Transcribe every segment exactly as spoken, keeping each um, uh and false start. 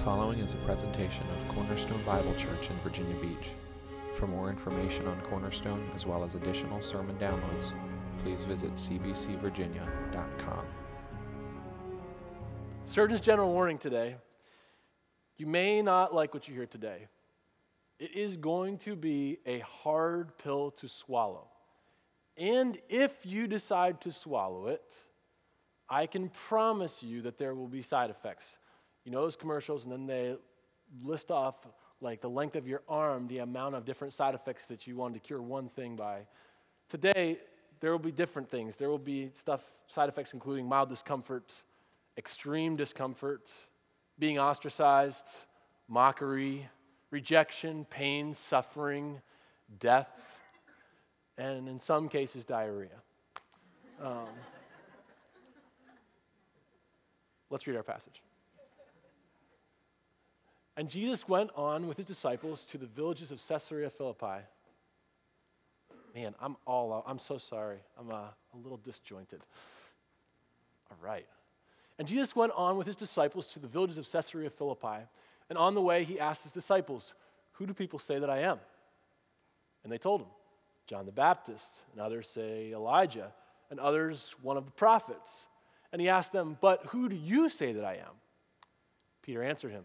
The following is a presentation of Cornerstone Bible Church in Virginia Beach. For more information on Cornerstone, as well as additional sermon downloads, please visit c b c virginia dot com. Surgeon's general warning today. You may not like what you hear today. It is going to be a hard pill to swallow. And if you decide to swallow it, I can promise you that there will be side effects. You know those commercials, and then they list off like the length of your arm, the amount of different side effects that you wanted to cure one thing by. Today, there will be different things. There will be stuff, side effects including mild discomfort, extreme discomfort, being ostracized, mockery, rejection, pain, suffering, death, and in some cases, diarrhea. Um, let's read our passage. And Jesus went on with his disciples to the villages of Caesarea Philippi. Man, I'm all out. I'm so sorry. I'm uh, a little disjointed. All right. And Jesus went on with his disciples to the villages of Caesarea Philippi. And on the way, he asked his disciples, "Who do people say that I am?" And they told him, "John the Baptist, and others say Elijah, and others one of the prophets." And he asked them, "But who do you say that I am?" Peter answered him,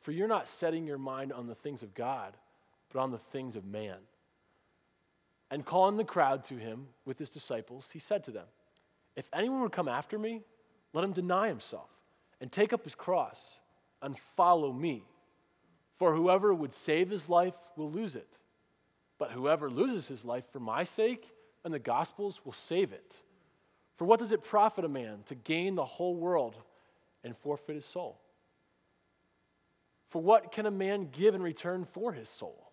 for you're not setting your mind on the things of God, but on the things of man." And calling the crowd to him with his disciples, he said to them, "If anyone would come after me, let him deny himself and take up his cross and follow me. For whoever would save his life will lose it. But whoever loses his life for my sake and the gospel's will save it. For what does it profit a man to gain the whole world and forfeit his soul? For what can a man give in return for his soul?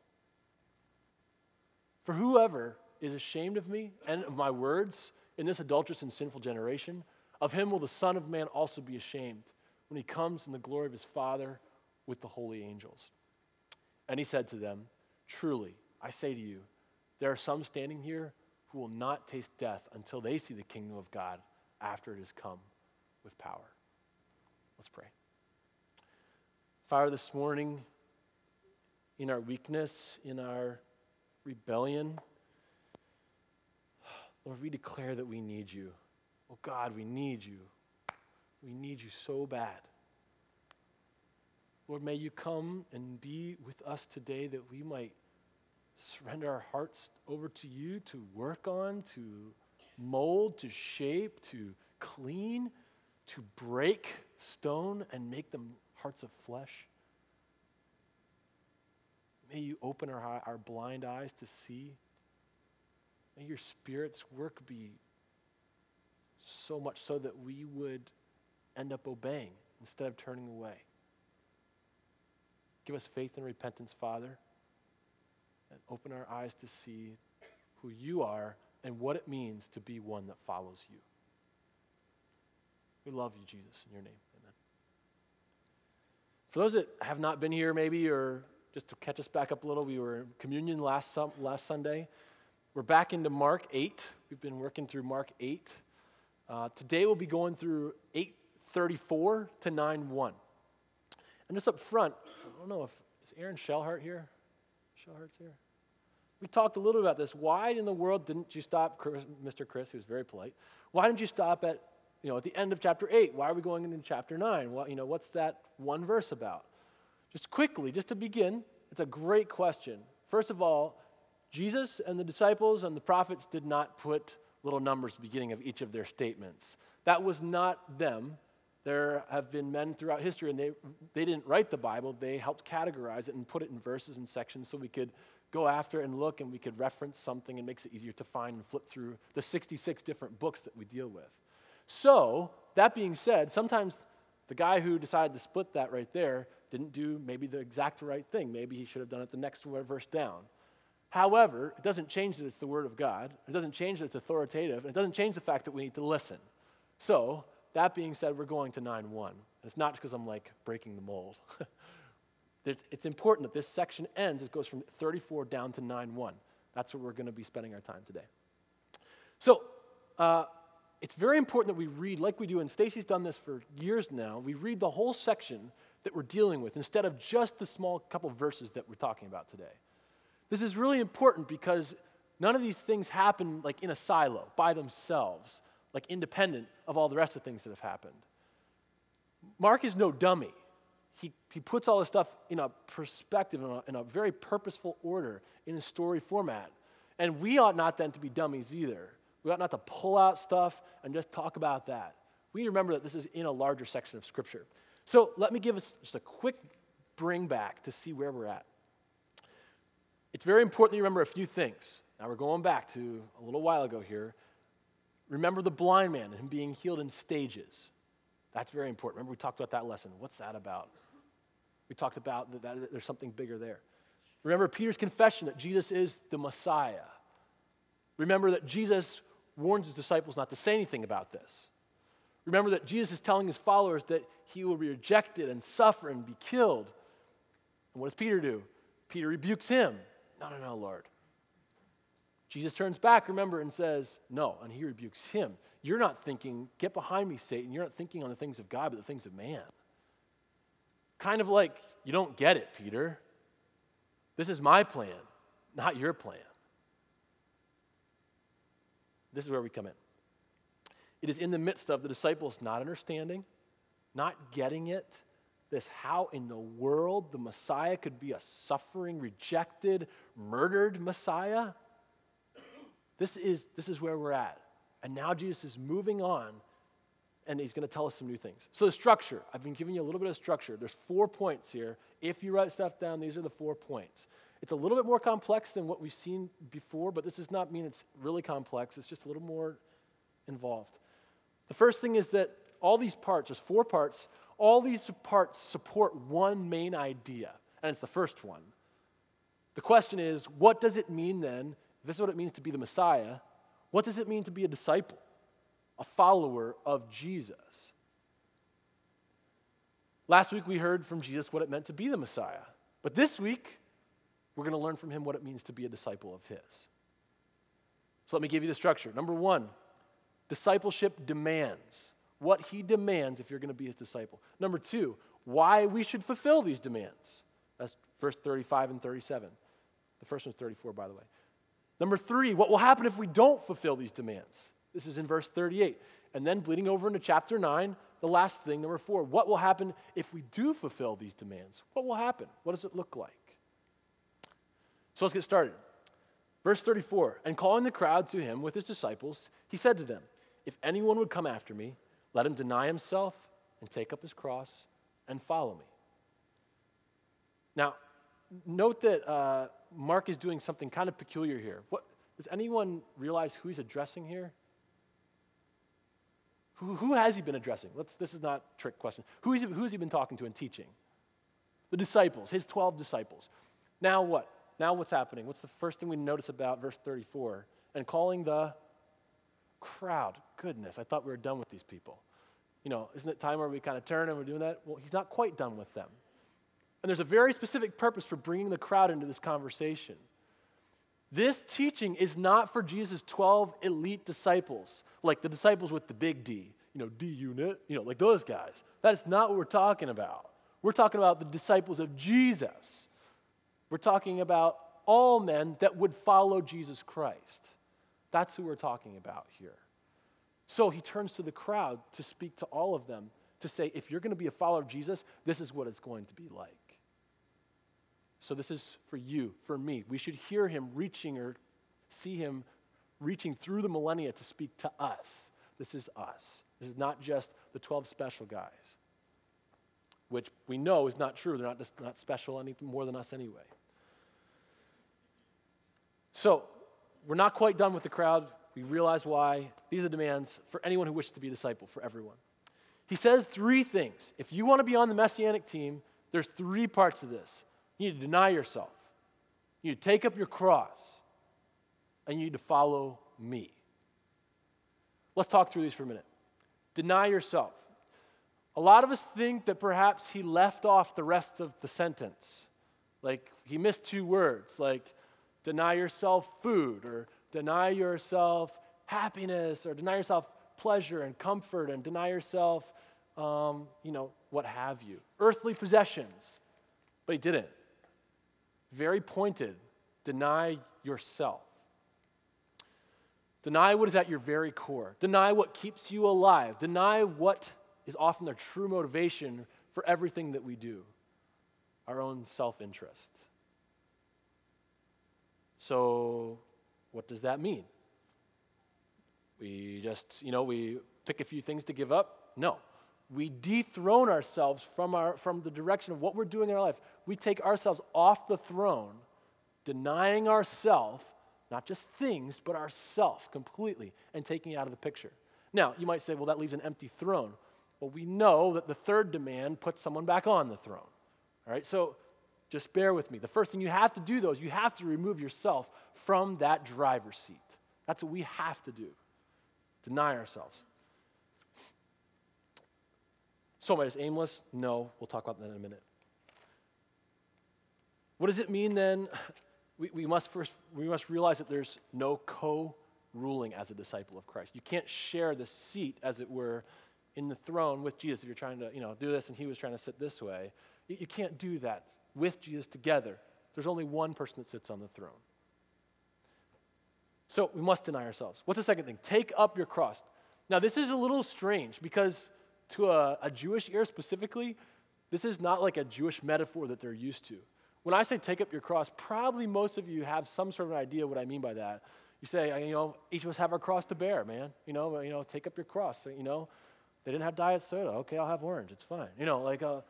For whoever is ashamed of me and of my words in this adulterous and sinful generation, of him will the Son of Man also be ashamed when he comes in the glory of his Father with the holy angels." And he said to them, "Truly, I say to you, there are some standing here who will not taste death until they see the kingdom of God after it has come with power." Let's pray. Father, this morning, in our weakness, in our rebellion, Lord, we declare that we need you. Oh God, we need you. We need you so bad. Lord, may you come and be with us today that we might surrender our hearts over to you to work on, to mold, to shape, to clean, to break stone and make them hearts of flesh. May you open our, our blind eyes to see. May your Spirit's work be so much so that we would end up obeying instead of turning away. Give us faith and repentance, Father, and open our eyes to see who you are and what it means to be one that follows you. We love you, Jesus, in your name. For those that have not been here maybe, or just to catch us back up a little, we were in communion last last Sunday. We're back into Mark eight. We've been working through Mark eight. Uh, today we'll be going through eight thirty-four to nine one. And just up front, I don't know if, is Aaron Shellhart here? Shellhart's here? We talked a little about this. Why in the world didn't you stop, Chris, Mister Chris, who was very polite, why didn't you stop at You know, at the end of chapter eight, why are we going into chapter nine? Well, you know, what's that one verse about? Just quickly, just to begin, it's a great question. First of all, Jesus and the disciples and the prophets did not put little numbers at the beginning of each of their statements. That was not them. There have been men throughout history, and they, they didn't write the Bible. They helped categorize it and put it in verses and sections so we could go after and look, and we could reference something. It makes it easier to find and flip through the sixty-six different books that we deal with. So, that being said, sometimes the guy who decided to split that right there didn't do maybe the exact right thing. Maybe he should have done it the next verse down. However, it doesn't change that it's the Word of God. It doesn't change that it's authoritative. And it doesn't change the fact that we need to listen. So, that being said, we're going to nine one. And it's not because I'm, like, breaking the mold. It's, it's important that this section ends. It goes from thirty-four down to nine one. That's where we're going to be spending our time today. So, uh, it's very important that we read, like we do, and Stacy's done this for years now, we read the whole section that we're dealing with instead of just the small couple verses that we're talking about today. This is really important because none of these things happen like in a silo, by themselves, like independent of all the rest of things that have happened. Mark is no dummy. He, he puts all this stuff in a perspective, in a, in a very purposeful order, in a story format. And we ought not then to be dummies either. We ought not to pull out stuff and just talk about that. We remember that this is in a larger section of Scripture. So let me give us just a quick bring back to see where we're at. It's very important that you remember a few things. Now we're going back to a little while ago here. Remember the blind man and him being healed in stages. That's very important. Remember we talked about that lesson. What's that about? We talked about that, that there's something bigger there. Remember Peter's confession that Jesus is the Messiah. Remember that Jesus warns his disciples not to say anything about this. Remember that Jesus is telling his followers that he will be rejected and suffer and be killed. And what does Peter do? Peter rebukes him. No, no, no, Lord. Jesus turns back, remember, and says, no, and he rebukes him. You're not thinking, get behind me, Satan. You're not thinking on the things of God, but the things of man. Kind of like, you don't get it, Peter. This is my plan, not your plan. This is where we come in. It is in the midst of the disciples not understanding, not getting it, this how in the world the Messiah could be a suffering, rejected, murdered Messiah. This is, this is where we're at. And now Jesus is moving on, and he's going to tell us some new things. So the structure, I've been giving you a little bit of structure. There's four points here. If you write stuff down, these are the four points. It's a little bit more complex than what we've seen before, but this does not mean it's really complex. It's just a little more involved. The first thing is that all these parts, there's four parts, all these parts support one main idea, and it's the first one. The question is, what does it mean then, if this is what it means to be the Messiah, what does it mean to be a disciple, a follower of Jesus? Last week we heard from Jesus what it meant to be the Messiah, but this week, we're going to learn from him what it means to be a disciple of his. So let me give you the structure. Number one, discipleship demands. What he demands if you're going to be his disciple. Number two, why we should fulfill these demands. That's verse thirty-five and thirty-seven. The first one's thirty-four, by the way. Number three, what will happen if we don't fulfill these demands? This is in verse thirty-eight. And then bleeding over into chapter nine, the last thing, number four, what will happen if we do fulfill these demands? What will happen? What does it look like? So let's get started. Verse thirty-four, and calling the crowd to him with his disciples, he said to them, if anyone would come after me, let him deny himself and take up his cross and follow me. Now, note that uh, Mark is doing something kind of peculiar here. What, does anyone realize who he's addressing here? Who, who has he been addressing? Let's, this is not a trick question. Who is he, who's he been talking to and teaching? The disciples, his twelve disciples. Now what? Now what's happening? What's the first thing we notice about verse thirty-four? And calling the crowd. Goodness, I thought we were done with these people. You know, isn't it time where we kind of turn and we're doing that? Well, he's not quite done with them. And there's a very specific purpose for bringing the crowd into this conversation. This teaching is not for Jesus' twelve elite disciples, like the disciples with the big D, you know, D unit, you know, like those guys. That is not what we're talking about. We're talking about the disciples of Jesus. We're talking about all men that would follow Jesus Christ. That's who we're talking about here. So he turns to the crowd to speak to all of them, to say, if you're going to be a follower of Jesus, this is what it's going to be like. So this is for you, for me. We should hear him reaching or see him reaching through the millennia to speak to us. This is us. This is not just the twelve special guys, which we know is not true. They're not, just not special any more than us anyway. So, we're not quite done with the crowd. We realize why. These are demands for anyone who wishes to be a disciple, for everyone. He says three things. If you want to be on the Messianic team, There's three parts of this. You need to deny yourself. You need to take up your cross. And you need to follow me. Let's talk through these for a minute. Deny yourself. A lot of us think that perhaps he left off the rest of the sentence. Like he missed two words, like deny yourself food, or deny yourself happiness, or deny yourself pleasure and comfort, and deny yourself, um, you know, what have you. Earthly possessions. But he didn't. Very pointed. Deny yourself. Deny what is at your very core. Deny what keeps you alive. Deny what is often the true motivation for everything that we do, our own self-interest. So what does that mean? We just, you know, we pick a few things to give up? No. We dethrone ourselves from our from the direction of what we're doing in our life. We take ourselves off the throne, denying ourselves, not just things, but ourself completely, and taking it out of the picture. Now, you might say, well, that leaves an empty throne. Well, we know that the third demand puts someone back on the throne. All right, so just bear with me. The first thing you have to do, though, is you have to remove yourself from that driver's seat. That's what we have to do, deny ourselves. So am I just aimless? No, we'll talk about that in a minute. What does it mean, then? We, we must first we must realize that there's no co-ruling as a disciple of Christ. You can't share the seat, as it were, in the throne with Jesus. If you're trying to, you know, do this and he was trying to sit this way, you, you can't do that with Jesus together. There's only one person that sits on the throne. So we must deny ourselves. What's the second thing? Take up your cross. Now this is a little strange because to a, a Jewish ear specifically, this is not like a Jewish metaphor that they're used to. When I say take up your cross, probably most of you have some sort of an idea what I mean by that. You say, you know, each of us have our cross to bear, man. You know, you know, take up your cross. You know, they didn't have diet soda. Okay, I'll have orange. It's fine. You know, like, uh,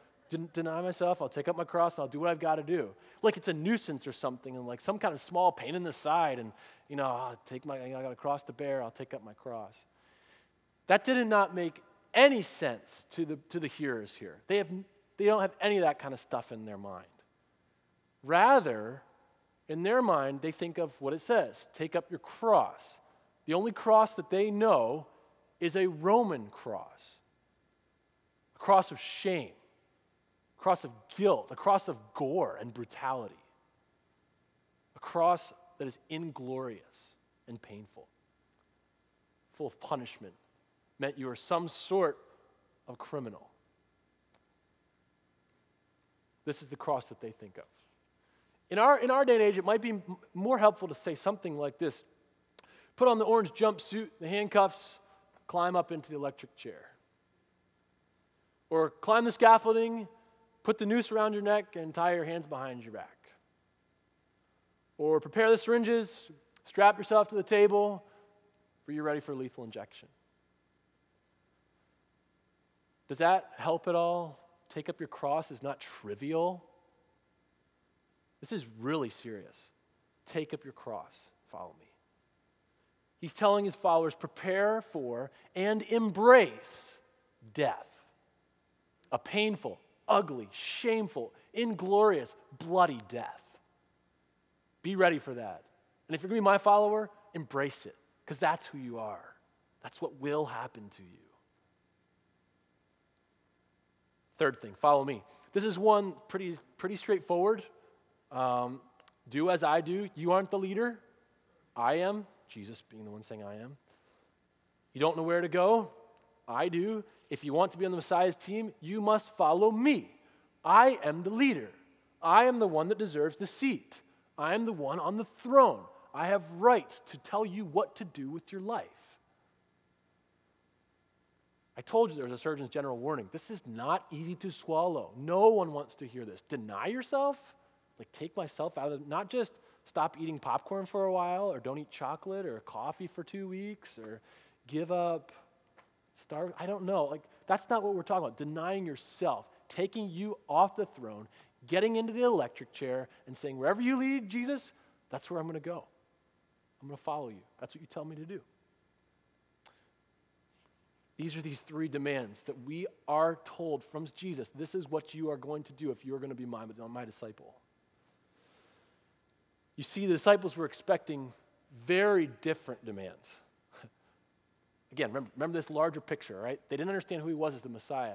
deny myself. I'll take up my cross. I'll do what I've got to do. Like it's a nuisance or something, and like some kind of small pain in the side. And you know, I'll take my. You know, I got a cross to bear. I'll take up my cross. That did not make any sense to the to the hearers here. They have they don't have any of that kind of stuff in their mind. Rather, in their mind, they think of what it says, take up your cross. The only cross that they know is a Roman cross, a cross of shame, a cross of guilt, a cross of gore and brutality, a cross that is inglorious and painful, full of punishment, meant you are some sort of criminal. This is the cross that they think of. In our, in our day and age, it might be m- more helpful to say something like this. Put on the orange jumpsuit, the handcuffs, climb up into the electric chair. Or climb the scaffolding, put the noose around your neck, and tie your hands behind your back. Or prepare the syringes, strap yourself to the table, where you're ready for lethal injection. Does that help at all? Take up your cross is not trivial. This is really serious. Take up your cross, follow me. He's telling his followers, prepare for and embrace death. A painful, ugly, shameful, inglorious, bloody death. Be ready for that. And if you're going to be my follower, embrace it, because that's who you are. That's what will happen to you. Third thing, follow me. This is one pretty, pretty straightforward. Um, do as I do. You aren't the leader. I am. Jesus being the one saying I am. You don't know where to go. I do. If you want to be on the Messiah's team, you must follow me. I am the leader. I am the one that deserves the seat. I am the one on the throne. I have rights to tell you what to do with your life. I told you there was a Surgeon General warning. This is not easy to swallow. No one wants to hear this. Deny yourself? Like, take myself out of it, not just stop eating popcorn for a while, or don't eat chocolate, or coffee for two weeks, or give up, starve, I don't know. Like, that's not what we're talking about. Denying yourself, taking you off the throne, getting into the electric chair, and saying, wherever you lead, Jesus, that's where I'm going to go. I'm going to follow you. That's what you tell me to do. These are these three demands that we are told from Jesus. This is what you are going to do if you are going to be my, my disciple. You see, the disciples were expecting very different demands. Again, remember, remember this larger picture, right? They didn't understand who he was as the Messiah.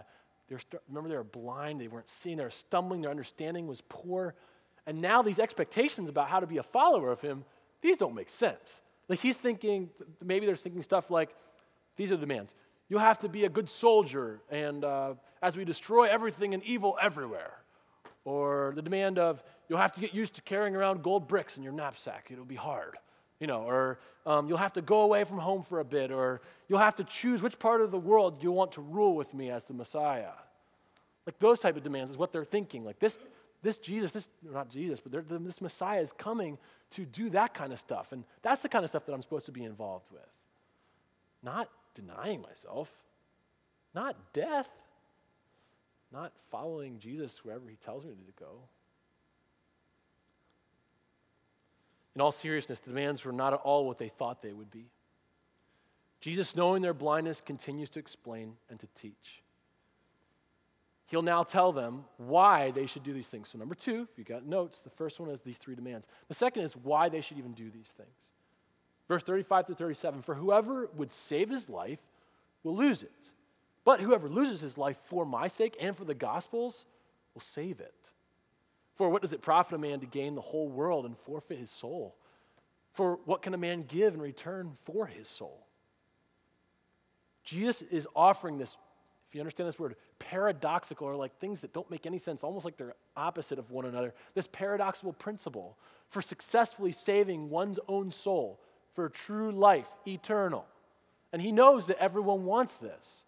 They were, remember, they were blind. They weren't seeing. They were stumbling. Their understanding was poor. And now these expectations about how to be a follower of him, these don't make sense. Like he's thinking, maybe they're thinking stuff like, these are the demands. You'll have to be a good soldier, and uh, as we destroy everything and evil everywhere. Or the demand of, you'll have to get used to carrying around gold bricks in your knapsack. It'll be hard. You know, or um, you'll have to go away from home for a bit, or you'll have to choose which part of the world you want to rule with me as the Messiah. Like those type of demands is what they're thinking. Like this this Jesus, this not Jesus, but this Messiah is coming to do that kind of stuff. And that's the kind of stuff that I'm supposed to be involved with. Not denying myself, not death, not following Jesus wherever he tells me to go. In all seriousness, the demands were not at all what they thought they would be. Jesus, knowing their blindness, continues to explain and to teach. He'll now tell them why they should do these things. So number two, if you got notes, the first one is these three demands. The second is why they should even do these things. Verse thirty-five through thirty-seven, for whoever would save his life will lose it. But whoever loses his life for my sake and for the gospel's will save it. For what does it profit a man to gain the whole world and forfeit his soul? For what can a man give in return for his soul? Jesus is offering this, if you understand this word, paradoxical, or like things that don't make any sense, almost like they're opposite of one another, this paradoxical principle for successfully saving one's own soul for true life, eternal. And he knows that everyone wants this.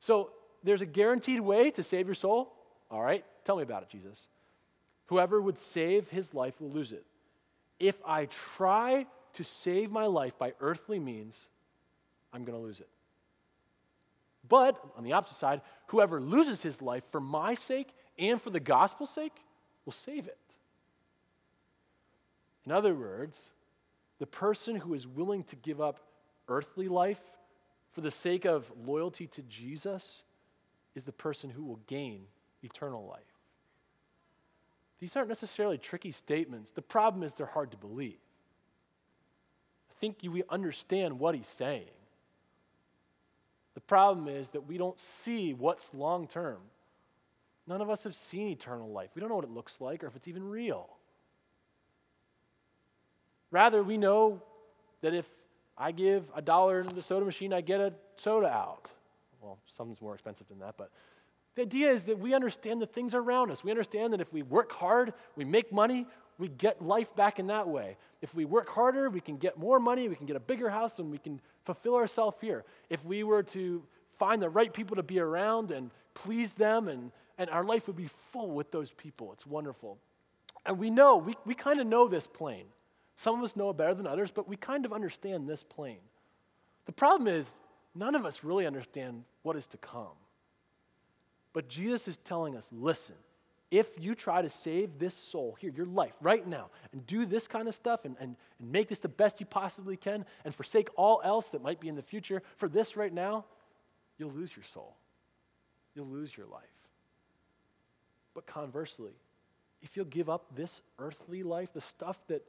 So there's a guaranteed way to save your soul. All right, tell me about it, Jesus. Whoever would save his life will lose it. If I try to save my life by earthly means, I'm going to lose it. But, on the opposite side, whoever loses his life for my sake and for the gospel's sake will save it. In other words, the person who is willing to give up earthly life for the sake of loyalty to Jesus is the person who will gain eternal life. These aren't necessarily tricky statements. The problem is they're hard to believe. I think we understand what he's saying. The problem is that we don't see what's long-term. None of us have seen eternal life. We don't know what it looks like or if it's even real. Rather, we know that if I give a dollar into the soda machine, I get a soda out. Well, something's more expensive than that, but the idea is that we understand the things around us. We understand that if we work hard, we make money, we get life back in that way. If we work harder, we can get more money, we can get a bigger house, and we can fulfill ourselves here. If we were to find the right people to be around and please them, and, and our life would be full with those people. It's wonderful. And we know, we, we kind of know this plane. Some of us know it better than others, but we kind of understand this plane. The problem is, none of us really understand what is to come. But Jesus is telling us, listen, if you try to save this soul here, your life, right now, and do this kind of stuff and, and, and make this the best you possibly can and forsake all else that might be in the future for this right now, you'll lose your soul. You'll lose your life. But conversely, if you'll give up this earthly life, the stuff that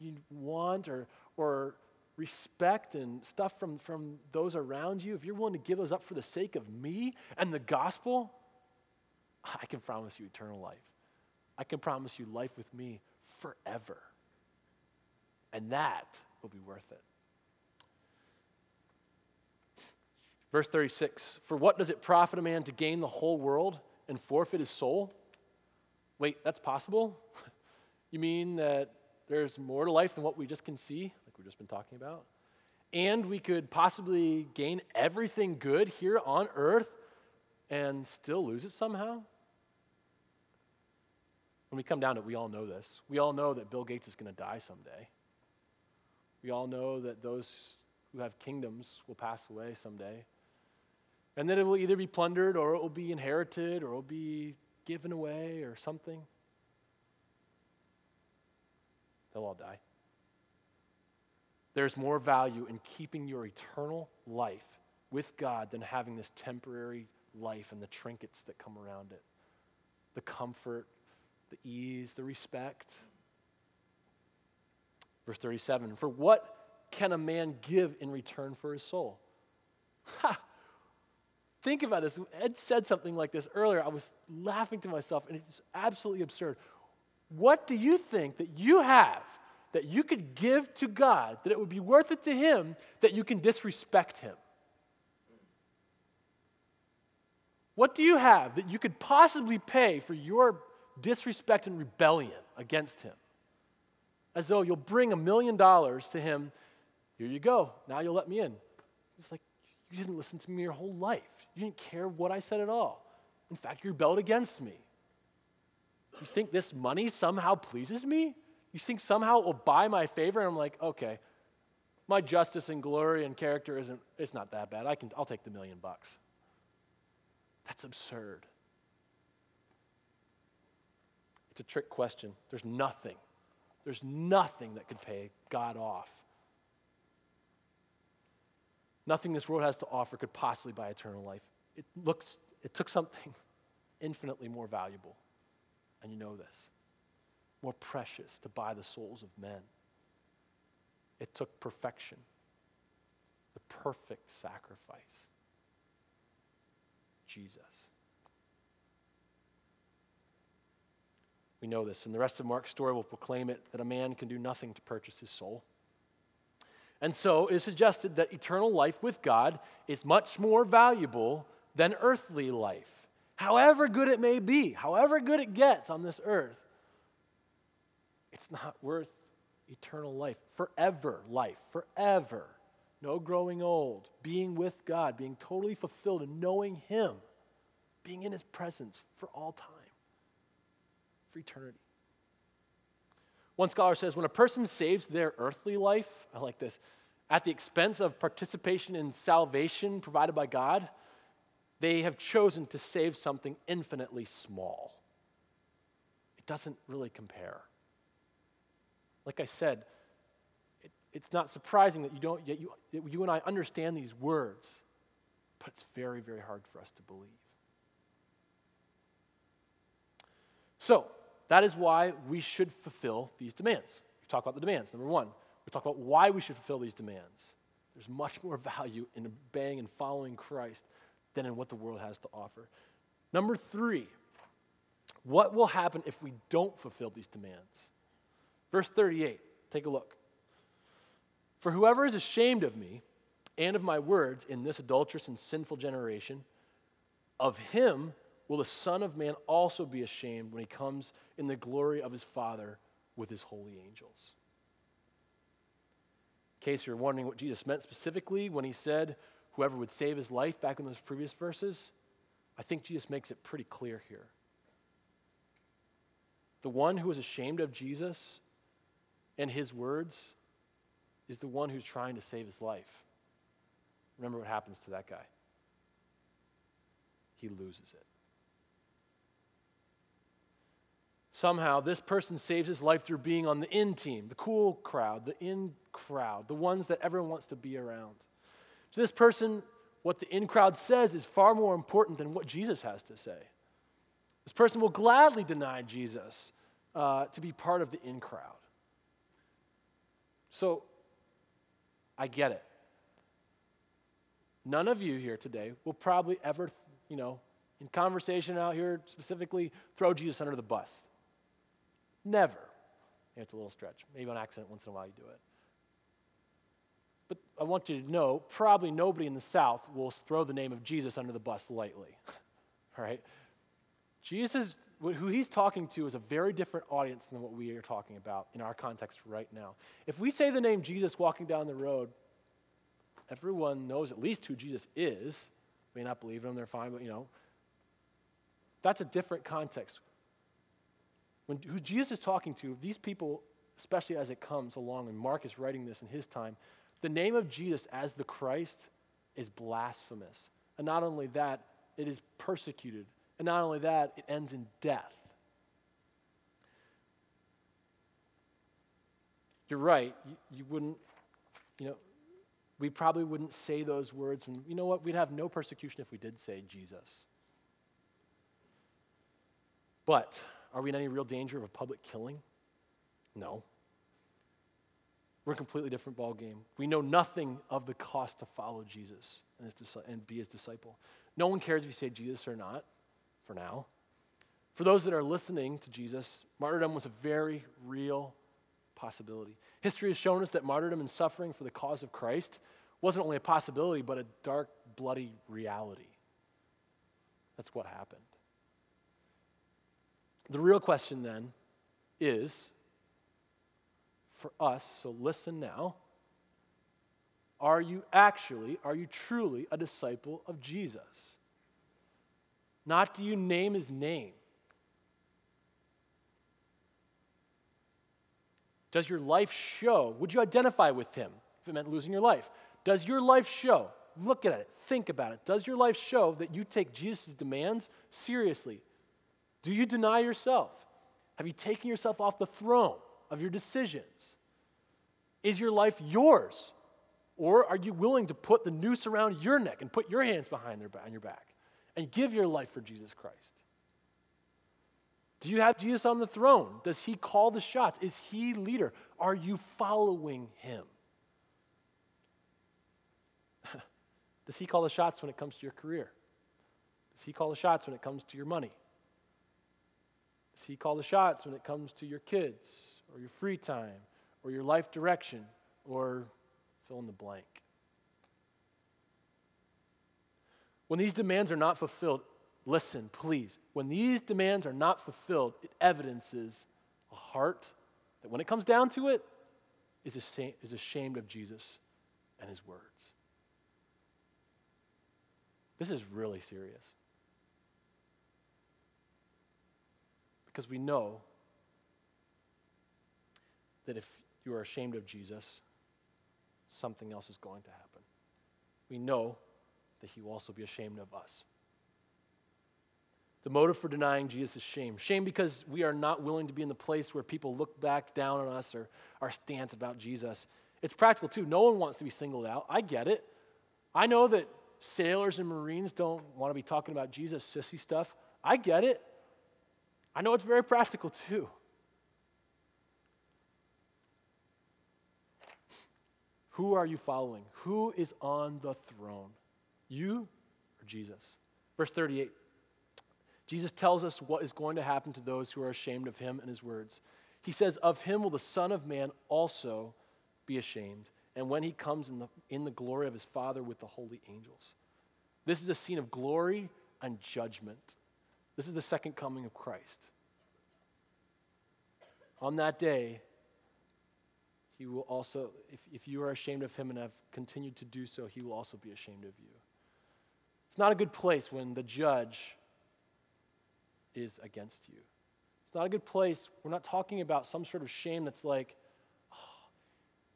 you want or or respect and stuff from, from those around you, if you're willing to give those up for the sake of me and the gospel, I can promise you eternal life. I can promise you life with me forever. And that will be worth it. Verse thirty-six, for what does it profit a man to gain the whole world and forfeit his soul? Wait, that's possible? You mean that there's more to life than what we just can see? We've just been talking about. And we could possibly gain everything good here on earth and still lose it somehow. When we come down to it, we all know this. We all know that Bill Gates is going to die someday. We all know that those who have kingdoms will pass away someday. And that it will either be plundered or it will be inherited or it will be given away or something. They'll all die. There's more value in keeping your eternal life with God than having this temporary life and the trinkets that come around it. The comfort, the ease, the respect. Verse thirty-seven, for what can a man give in return for his soul? Ha! Think about this. Ed said something like this earlier. I was laughing to myself, and it's absolutely absurd. What do you think that you have that you could give to God, that it would be worth it to him, that you can disrespect him? What do you have that you could possibly pay for your disrespect and rebellion against him? As though you'll bring a million dollars to him, here you go, now you'll let me in. It's like, you didn't listen to me your whole life. You didn't care what I said at all. In fact, you rebelled against me. You think this money somehow pleases me? You think somehow it will buy my favor? And I'm like, okay, my justice and glory and character isn't, it's not that bad. I can, I'll take the million bucks. That's absurd. It's a trick question. There's nothing. There's nothing that could pay God off. Nothing this world has to offer could possibly buy eternal life. It looks, it took something infinitely more valuable, and you know this, more precious to buy the souls of men. It took perfection, the perfect sacrifice, Jesus. We know this, and the rest of Mark's story will proclaim it, that a man can do nothing to purchase his soul. And so it is suggested that eternal life with God is much more valuable than earthly life. However good it may be, however good it gets on this earth, it's not worth eternal life, forever life, forever. No growing old, being with God, being totally fulfilled and knowing him, being in his presence for all time, for eternity. One scholar says, when a person saves their earthly life, I like this, at the expense of participation in salvation provided by God, they have chosen to save something infinitely small. It doesn't really compare. Like I said, it, it's not surprising that you don't, yet you, you and I understand these words, but it's very, very hard for us to believe. So, that is why we should fulfill these demands. We talk about the demands. Number one, we talk about why we should fulfill these demands. There's much more value in obeying and following Christ than in what the world has to offer. Number three, what will happen if we don't fulfill these demands? Verse thirty-eight, take a look. For whoever is ashamed of me and of my words in this adulterous and sinful generation, of him will the Son of Man also be ashamed when he comes in the glory of his Father with his holy angels? In case you're wondering what Jesus meant specifically when he said, whoever would save his life back in those previous verses, I think Jesus makes it pretty clear here. The one who is ashamed of Jesus and his words is the one who's trying to save his life. Remember what happens to that guy. He loses it. Somehow, this person saves his life through being on the in team, the cool crowd, the in crowd, the ones that everyone wants to be around. To this person, what the in crowd says is far more important than what Jesus has to say. This person will gladly deny Jesus uh, to be part of the in crowd. So, I get it. None of you here today will probably ever, you know, in conversation out here specifically, throw Jesus under the bus. Never. It's a little stretch. Maybe on accident once in a while you do it. But I want you to know, probably nobody in the South will throw the name of Jesus under the bus lightly. All right? Jesus, who he's talking to, is a very different audience than what we are talking about in our context right now. If we say the name Jesus walking down the road, everyone knows at least who Jesus is. May not believe in him, they're fine, but you know. That's a different context. When, who Jesus is talking to, these people, especially as it comes along, and Mark is writing this in his time, the name of Jesus as the Christ is blasphemous. And not only that, it is persecuted. And not only that, it ends in death. You're right, you, you wouldn't, you know, we probably wouldn't say those words. And you know what? We'd have no persecution if we did say Jesus. But are we in any real danger of a public killing? No. We're a completely different ballgame. We know nothing of the cost to follow Jesus and, his, and be his disciple. No one cares if you say Jesus or not, for now. For those that are listening to Jesus, martyrdom was a very real possibility. History has shown us that martyrdom and suffering for the cause of Christ wasn't only a possibility, but a dark, bloody reality. That's what happened. The real question then is, for us, so listen now, are you actually, are you truly a disciple of Jesus? Not do you name his name? Does your life show? Would you identify with him if it meant losing your life? Does your life show? Look at it. Think about it. Does your life show that you take Jesus' demands seriously? Do you deny yourself? Have you taken yourself off the throne of your decisions? Is your life yours? Or are you willing to put the noose around your neck and put your hands behind their, on your back and give your life for Jesus Christ? Do you have Jesus on the throne? Does he call the shots? Is he leader? Are you following him? Does he call the shots when it comes to your career? Does he call the shots when it comes to your money? Does he call the shots when it comes to your kids or your free time or your life direction or fill in the blank? When these demands are not fulfilled, listen, please, when these demands are not fulfilled, it evidences a heart that when it comes down to it, is ashamed of Jesus and his words. This is really serious. Because we know that if you are ashamed of Jesus, something else is going to happen. We know that he will also be ashamed of us. The motive for denying Jesus is shame. Shame because we are not willing to be in the place where people look back down on us or our stance about Jesus. It's practical too. No one wants to be singled out. I get it. I know that sailors and Marines don't want to be talking about Jesus sissy stuff. I get it. I know it's very practical too. Who are you following? Who is on the throne? You or Jesus? Verse thirty-eight. Jesus tells us what is going to happen to those who are ashamed of him and his words. He says, of him will the Son of Man also be ashamed, and when he comes in the, in the glory of his Father with the holy angels. This is a scene of glory and judgment. This is the second coming of Christ. On that day, he will also, if, if you are ashamed of him and have continued to do so, he will also be ashamed of you. It's not a good place when the judge is against you. It's not a good place. We're not talking about some sort of shame that's like, oh,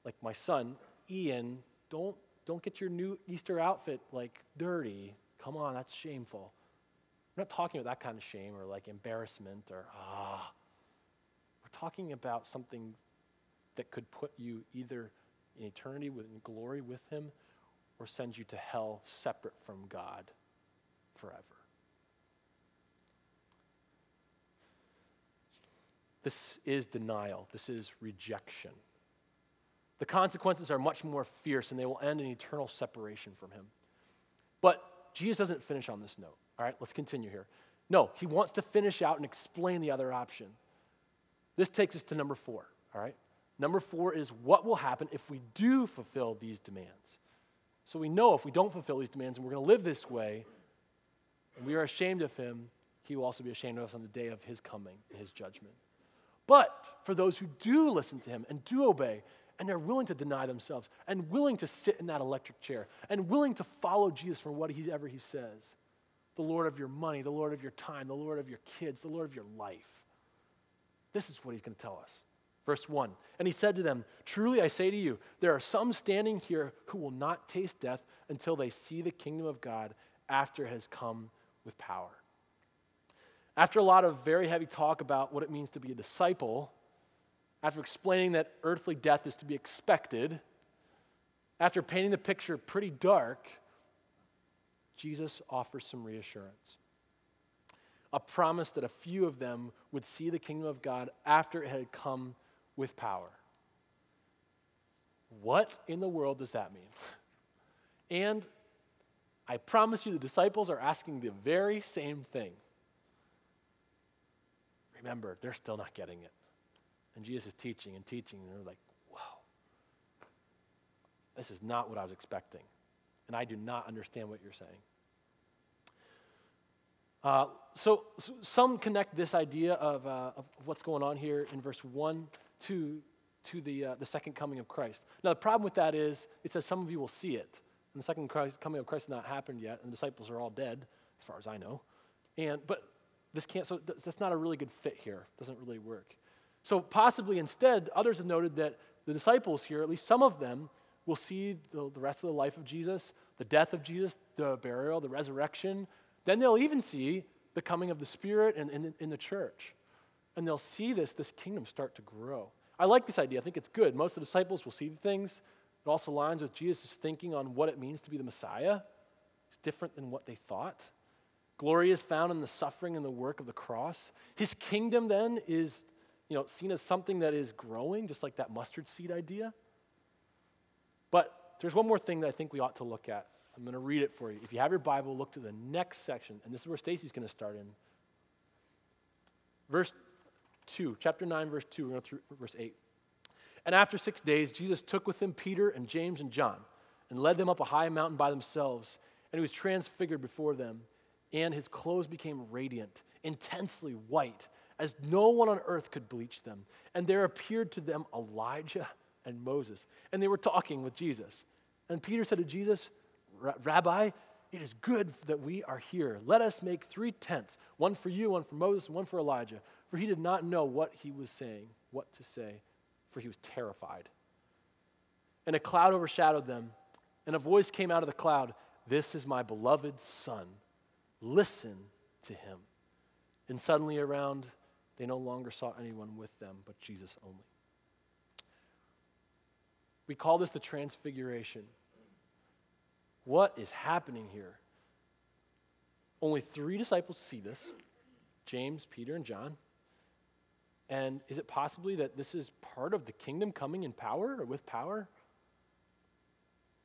like my son, Ian, don't, don't get your new Easter outfit like dirty. Come on, that's shameful. We're not talking about that kind of shame or like embarrassment or ah. Oh. We're talking about something that could put you either in eternity with in glory with him or send you to hell separate from God forever. This is denial. This is rejection. The consequences are much more fierce, and they will end in eternal separation from him. But Jesus doesn't finish on this note. All right, let's continue here. No, he wants to finish out and explain the other option. This takes us to number four, all right? Number four is what will happen if we do fulfill these demands. So we know if we don't fulfill these demands and we're going to live this way, and we are ashamed of him, he will also be ashamed of us on the day of his coming and his judgment. But for those who do listen to him and do obey, and they're willing to deny themselves and willing to sit in that electric chair and willing to follow Jesus for whatever he says, the Lord of your money, the Lord of your time, the Lord of your kids, the Lord of your life. This is what he's going to tell us. Verse one, and he said to them, truly I say to you, there are some standing here who will not taste death until they see the kingdom of God after it has come with power. After a lot of very heavy talk about what it means to be a disciple, after explaining that earthly death is to be expected, after painting the picture pretty dark, Jesus offers some reassurance. A promise that a few of them would see the kingdom of God after it had come with power. What in the world does that mean? And I promise you the disciples are asking the very same thing. Remember, they're still not getting it. And Jesus is teaching and teaching, and they're like, whoa, this is not what I was expecting. And I do not understand what you're saying. Uh, so, so some connect this idea of, uh, of what's going on here in verse one to, to the, uh, the second coming of Christ. Now, the problem with that is it says some of you will see it. And the second Christ, coming of Christ has not happened yet, and the disciples are all dead, as far as I know. And But this can't, so th- that's not a really good fit here. It doesn't really work. So possibly instead, others have noted that the disciples here, at least some of them, will see the, the rest of the life of Jesus, the death of Jesus, the burial, the resurrection. Then they'll even see the coming of the Spirit and in, in, in the church. And they'll see this, this kingdom start to grow. I like this idea. I think it's good. Most of the disciples will see the things. It also aligns with Jesus' thinking on what it means to be the Messiah. It's different than what they thought. Glory is found in the suffering and the work of the cross. His kingdom then is, you know, seen as something that is growing, just like that mustard seed idea. But there's one more thing that I think we ought to look at. I'm going to read it for you. If you have your Bible, look to the next section. And this is where Stacy's going to start in. Verse two, chapter nine, verse two, we're going through verse eight. And after six days, Jesus took with him Peter and James and John and led them up a high mountain by themselves. And he was transfigured before them. And his clothes became radiant, intensely white, as no one on earth could bleach them. And there appeared to them Elijah and Moses. And they were talking with Jesus. And Peter said to Jesus, Rabbi, it is good that we are here. Let us make three tents, one for you, one for Moses, and one for Elijah. For he did not know what he was saying, what to say, for he was terrified. And a cloud overshadowed them, and a voice came out of the cloud, "This is my beloved son. Listen to him." And suddenly around, they no longer saw anyone with them but Jesus only. We call this the transfiguration. What is happening here? Only three disciples see this, James, Peter, and John. And is it possibly that this is part of the kingdom coming in power or with power?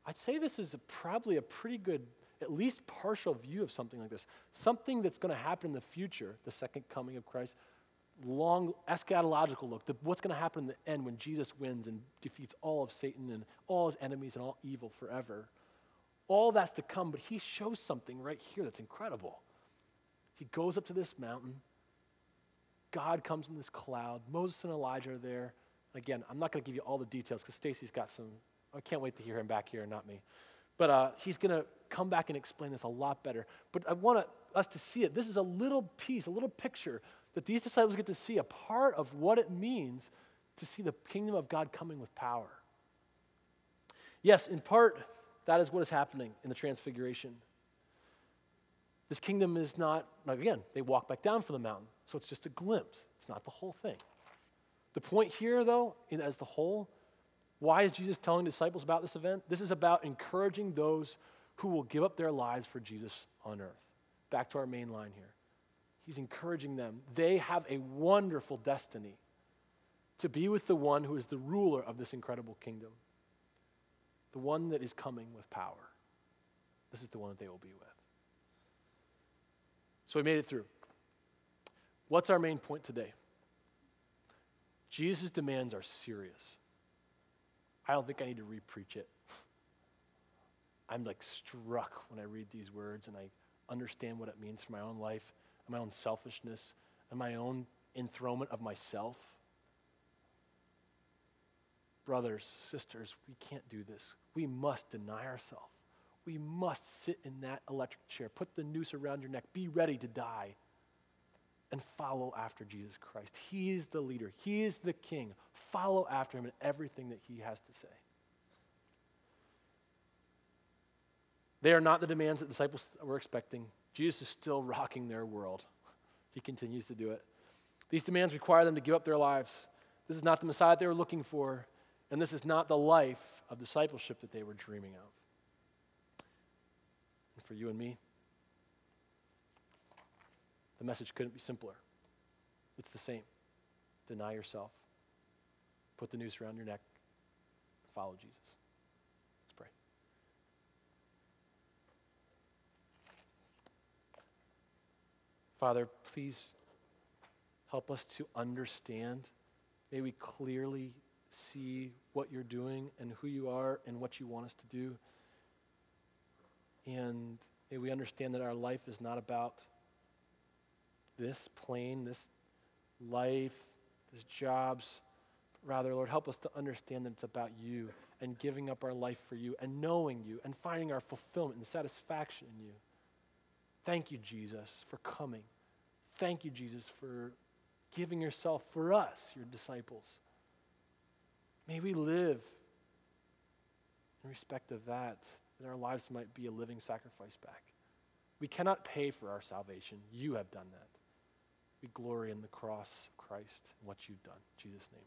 I'd say this is a, probably a pretty good, at least partial view of something like this. Something that's going to happen in the future, the second coming of Christ. Long eschatological look, the, what's going to happen in the end when Jesus wins and defeats all of Satan and all his enemies and all evil forever. All that's to come, but he shows something right here that's incredible. He goes up to this mountain. God comes in this cloud. Moses and Elijah are there. Again, I'm not going to give you all the details because Stacy's got some. I can't wait to hear him back here, not me. But uh, he's going to come back and explain this a lot better. But I want to, us to see it. This is a little piece, a little picture that these disciples get to see, a part of what it means to see the kingdom of God coming with power. Yes, in part, that is what is happening in the transfiguration. This kingdom is not, again, they walk back down from the mountain, so it's just a glimpse. It's not the whole thing. The point here, though, as the whole, why is Jesus telling disciples about this event? This is about encouraging those who will give up their lives for Jesus on earth. Back to our main line here. He's encouraging them. They have a wonderful destiny to be with the one who is the ruler of this incredible kingdom. The one that is coming with power. This is the one that they will be with. So we made it through. What's our main point today? Jesus' demands are serious. I don't think I need to re-preach it. I'm like struck when I read these words and I understand what it means for my own life and my own selfishness and my own enthronement of myself. Brothers, sisters, we can't do this. We must deny ourselves. We must sit in that electric chair, put the noose around your neck, be ready to die, and follow after Jesus Christ. He is the leader. He is the king. Follow after him in everything that he has to say. They are not the demands that the disciples were expecting. Jesus is still rocking their world. He continues to do it. These demands require them to give up their lives. This is not the Messiah they were looking for. And this is not the life of discipleship that they were dreaming of. And for you and me, the message couldn't be simpler. It's the same. Deny yourself. Put the noose around your neck. Follow Jesus. Let's pray. Father, please help us to understand. May we clearly see what you're doing and who you are and what you want us to do. And may we understand that our life is not about this plane, this life, these jobs. Rather, Lord, help us to understand that it's about you and giving up our life for you and knowing you and finding our fulfillment and satisfaction in you. Thank you, Jesus, for coming. Thank you, Jesus, for giving yourself for us, your disciples. May we live in respect of that, that our lives might be a living sacrifice back. We cannot pay for our salvation. You have done that. We glory in the cross of Christ and what you've done. In Jesus' name.